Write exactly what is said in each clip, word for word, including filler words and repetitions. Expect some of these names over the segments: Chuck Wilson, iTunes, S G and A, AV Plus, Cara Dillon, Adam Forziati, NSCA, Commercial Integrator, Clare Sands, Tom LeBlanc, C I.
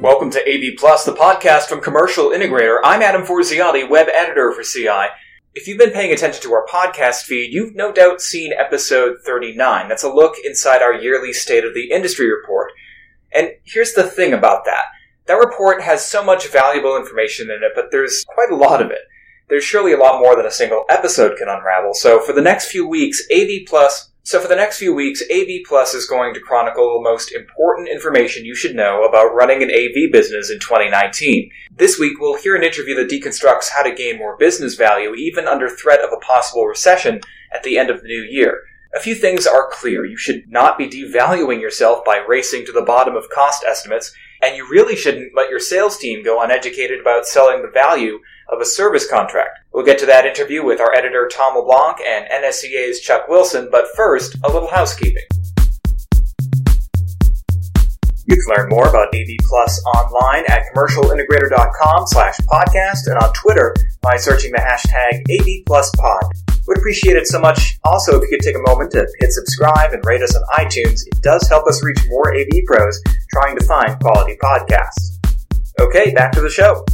Welcome to A V Plus, the podcast from Commercial Integrator. I'm Adam Forziati, web editor for C I. If you've been paying attention to our podcast feed, you've no doubt seen episode thirty-nine. That's a look inside our yearly State of the Industry report. And here's the thing about that. That report has so much valuable information in it, but there's quite a lot of it. There's surely a lot more than a single episode can unravel. So for the next few weeks, AV Plus So for the next few weeks, A V Plus is going to chronicle the most important information you should know about running an A V business in twenty nineteen. This week, we'll hear an interview that deconstructs how to gain more business value, even under threat of a possible recession at the end of the new year. A few things are clear. You should not be devaluing yourself by racing to the bottom of cost estimates, and you really shouldn't let your sales team go uneducated about selling the value of a service contract. We'll get to that interview with our editor Tom LeBlanc and N S C A's Chuck Wilson, but first, a little housekeeping. You can learn more about A V Plus online at commercialintegrator.com slash podcast and on Twitter by searching the hashtag A V Plus Pod. Would appreciate it so much. Also, if you could take a moment to hit subscribe and rate us on iTunes, it does help us reach more A V pros trying to find quality podcasts. Okay, back to the show.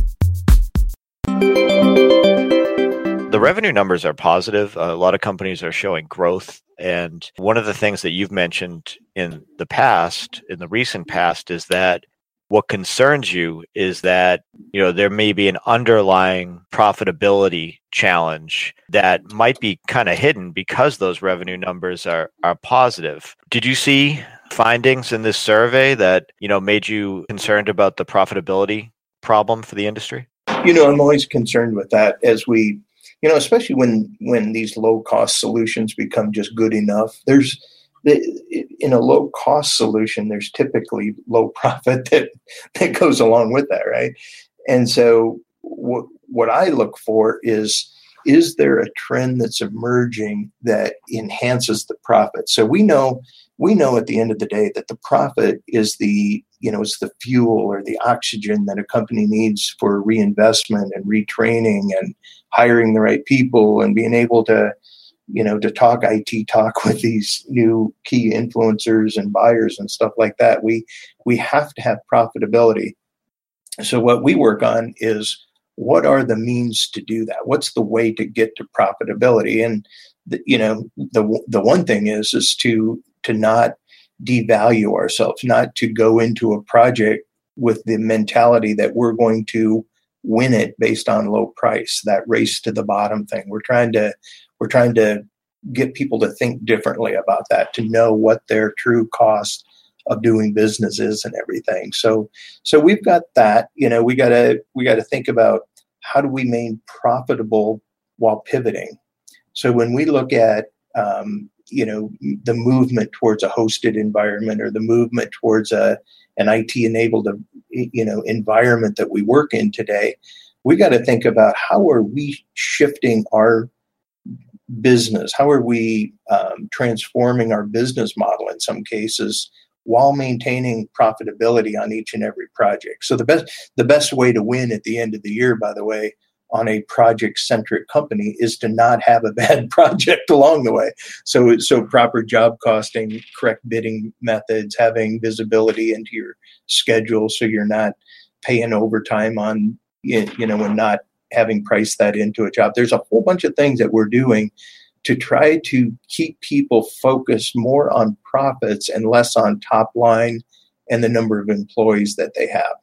The revenue numbers are positive. A lot of companies are showing growth. And one of the things that you've mentioned in the past, in the recent past, is that what concerns you is that, you know, there may be an underlying profitability challenge that might be kind of hidden because those revenue numbers are are positive. Did you see findings in this survey that, you know, made you concerned about the profitability problem for the industry? You know, I'm always concerned with that as we You know, especially when, when these low-cost solutions become just good enough. There's, in a low-cost solution, there's typically low profit that, that goes along with that, right? And so what what I look for is, is there a trend that's emerging that enhances the profit? So we know we know at the end of the day that the profit is the, you know, it's the fuel or the oxygen that a company needs for reinvestment and retraining and hiring the right people and being able to, you know, to talk I T talk with these new key influencers and buyers and stuff like that. We, we have to have profitability. So what we work on is what are the means to do that? What's the way to get to profitability? And, the, you know, the, the one thing is, is to, to not devalue ourselves, not to go into a project with the mentality that we're going to win it based on low price, that race to the bottom thing. We're trying to, we're trying to get people to think differently about that, to know what their true cost of doing business is and everything. So, so we've got that, you know, we gotta, we gotta think about how do we remain profitable while pivoting. So when we look at, um, you know, the movement towards a hosted environment or the movement towards a, an I T enabled, you know, environment that we work in today, we got to think about how are we shifting our business? How are we um, transforming our business model in some cases while maintaining profitability on each and every project? So the best, the best way to win at the end of the year, by the way, on a project-centric company is to not have a bad project along the way. So, so proper job costing, correct bidding methods, having visibility into your schedule so you're not paying overtime on, you know, and not having priced that into a job. There's a whole bunch of things that we're doing to try to keep people focused more on profits and less on top line and the number of employees that they have.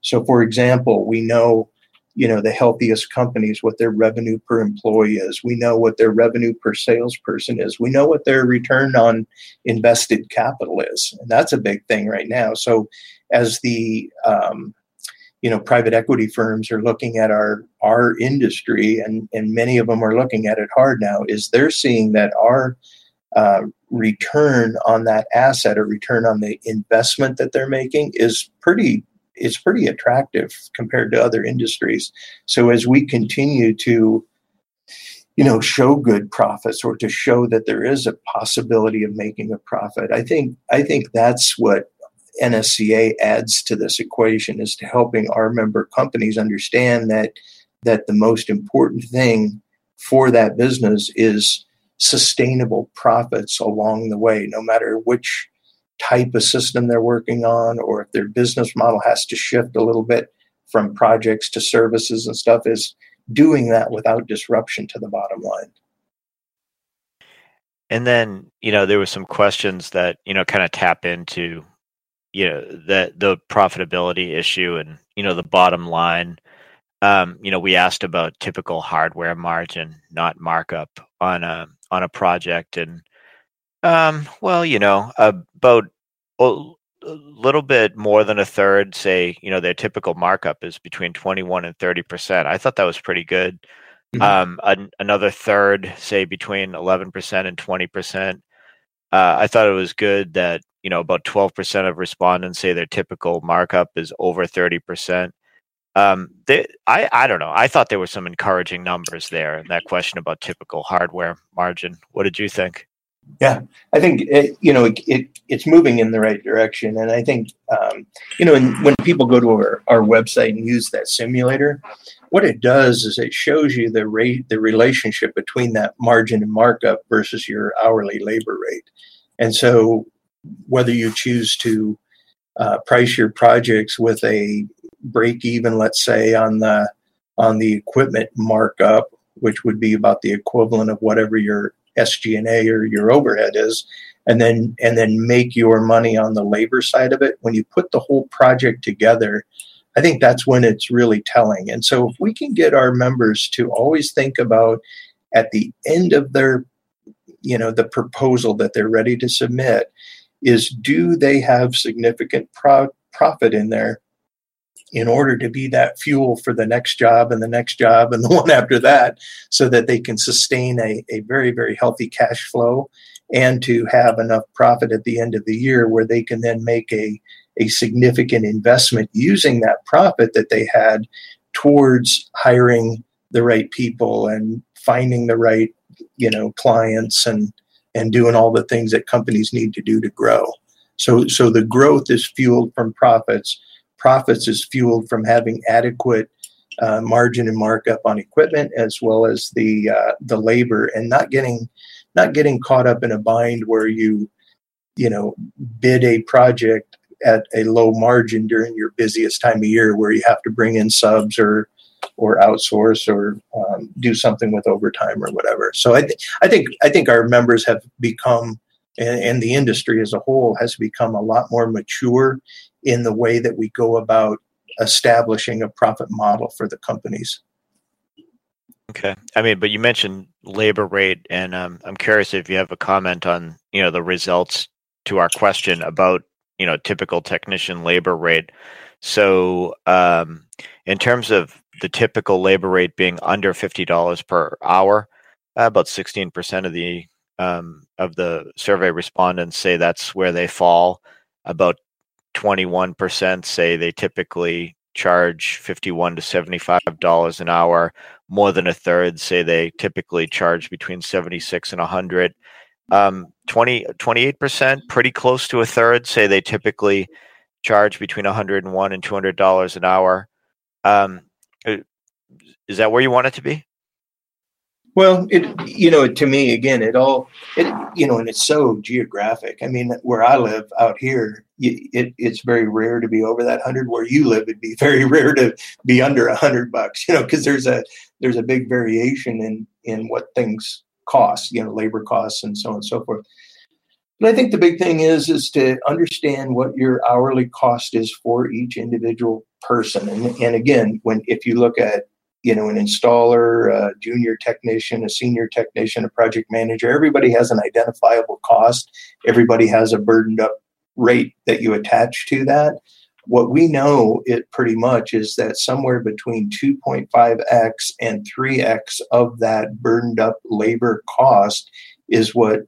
So, for example, we know you know, the healthiest companies, what their revenue per employee is. We know what their revenue per salesperson is. We know what their return on invested capital is. And that's a big thing right now. So as the, um, you know, private equity firms are looking at our, our industry, and, and many of them are looking at it hard now, is they're seeing that our uh, return on that asset or return on the investment that they're making is pretty It's pretty attractive compared to other industries. So as we continue to, you know, show good profits or to show that there is a possibility of making a profit, I think I think that's what N S C A adds to this equation, is to helping our member companies understand that that the most important thing for that business is sustainable profits along the way, no matter which type of system they're working on, or if their business model has to shift a little bit from projects to services and stuff, is doing that without disruption to the bottom line. And then, you know, there were some questions that, you know, kind of tap into, you know, the, the profitability issue and, you know, the bottom line. Um, you know, we asked about typical hardware margin, not markup on a, on a project. And, um, well, you know, about a little bit more than a third say, you know, their typical markup is between twenty-one and thirty percent. I thought that was pretty good. Mm-hmm. Um, an, another third say between eleven percent and twenty percent. Uh, I thought it was good that, you know, about twelve percent of respondents say their typical markup is over thirty percent. Um, they, I, I don't know. I thought there were some encouraging numbers there in that question about typical hardware margin. What did you think? Yeah, I think, it, you know, it, it, it's moving in the right direction. And I think, um, you know, and when people go to our, our website and use that simulator, what it does is it shows you the rate, the relationship between that margin and markup versus your hourly labor rate. And so whether you choose to uh, price your projects with a break even, let's say, on the on the equipment markup, which would be about the equivalent of whatever your S G and A or your overhead is, and then and then make your money on the labor side of it. When you put the whole project together, I think that's when it's really telling. And so if we can get our members to always think about at the end of their, you know, the proposal that they're ready to submit is, do they have significant pro- profit in there in order to be that fuel for the next job and the next job and the one after that, so that they can sustain a, a very, very healthy cash flow and to have enough profit at the end of the year where they can then make a, a significant investment using that profit that they had towards hiring the right people and finding the right, you know, clients and, and doing all the things that companies need to do to grow. So, so the growth is fueled from profits. Profits is fueled from having adequate uh, margin and markup on equipment, as well as the uh, the labor, and not getting not getting caught up in a bind where you you know bid a project at a low margin during your busiest time of year, where you have to bring in subs or or outsource or um, do something with overtime or whatever. So I th- I think I think our members have become, and, and the industry as a whole has become, a lot more mature in the way that we go about establishing a profit model for the companies. Okay. I mean, but you mentioned labor rate, and um, I'm curious if you have a comment on, you know, the results to our question about, you know, typical technician labor rate. So um, in terms of the typical labor rate being under fifty dollars per hour, about sixteen percent of the um, of the survey respondents say that's where they fall. About twenty-one percent say they typically charge fifty-one to seventy-five dollars an hour. More than a third say they typically charge between seventy-six and one hundred. Um, twenty, twenty-eight percent, pretty close to a third, say they typically charge between one oh one and two hundred dollars an hour. Um, is that where you want it to be? Well, it, you know, to me, again, it all, it, you know, and it's so geographic. I mean, where I live out here, it, it's very rare to be over that hundred. Where you live, it'd be very rare to be under a hundred bucks, you know, cause there's a, there's a big variation in, in what things cost, you know, labor costs and so on and so forth. But I think the big thing is, is to understand what your hourly cost is for each individual person. And, and again, when, if you look at, you know, an installer, a junior technician, a senior technician, a project manager, everybody has an identifiable cost. Everybody has a burdened up rate that you attach to that. What we know it pretty much is that somewhere between two point five x and three x of that burdened up labor cost is what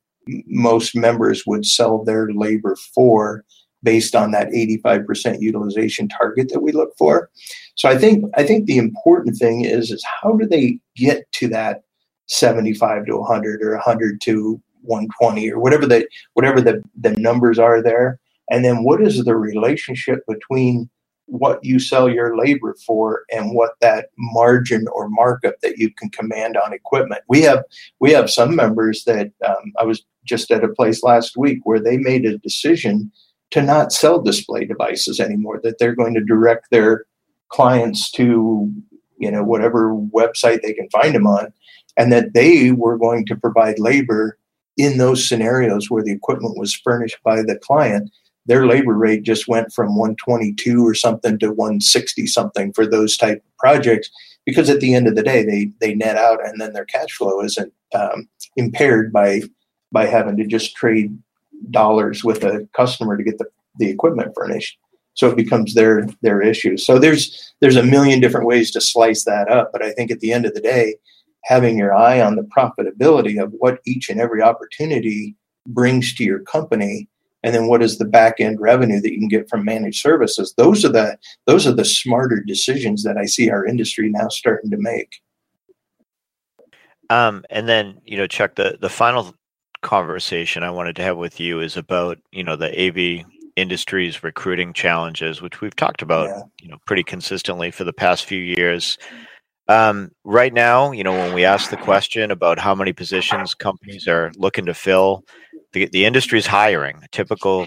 most members would sell their labor for, based on that eighty-five percent utilization target that we look for. So I think I think the important thing is, is how do they get to that seventy-five to one hundred or one hundred to one twenty or whatever the whatever the, the numbers are there? And then what is the relationship between what you sell your labor for and what that margin or markup that you can command on equipment? We have we have some members that um, I was just at a place last week where they made a decision to not sell display devices anymore, that they're going to direct their clients to, you know, whatever website they can find them on, and that they were going to provide labor in those scenarios where the equipment was furnished by the client. Their labor rate just went from one twenty-two or something to one sixty something for those type of projects, because at the end of the day, they they net out, and then their cash flow isn't um, impaired by by having to just trade dollars with a customer to get the, the equipment furnished. So it becomes their their issue. So there's there's a million different ways to slice that up. But I think at the end of the day, having your eye on the profitability of what each and every opportunity brings to your company, and then what is the back end revenue that you can get from managed services, those are the those are the smarter decisions that I see our industry now starting to make. Um, and then, you know, Chuck, the, the final conversation I wanted to have with you is about, you know, the A V industry's recruiting challenges, which we've talked about, yeah. you know, pretty consistently for the past few years. Um, right now, you know, when we ask the question about how many positions companies are looking to fill, the, the industry's hiring. A typical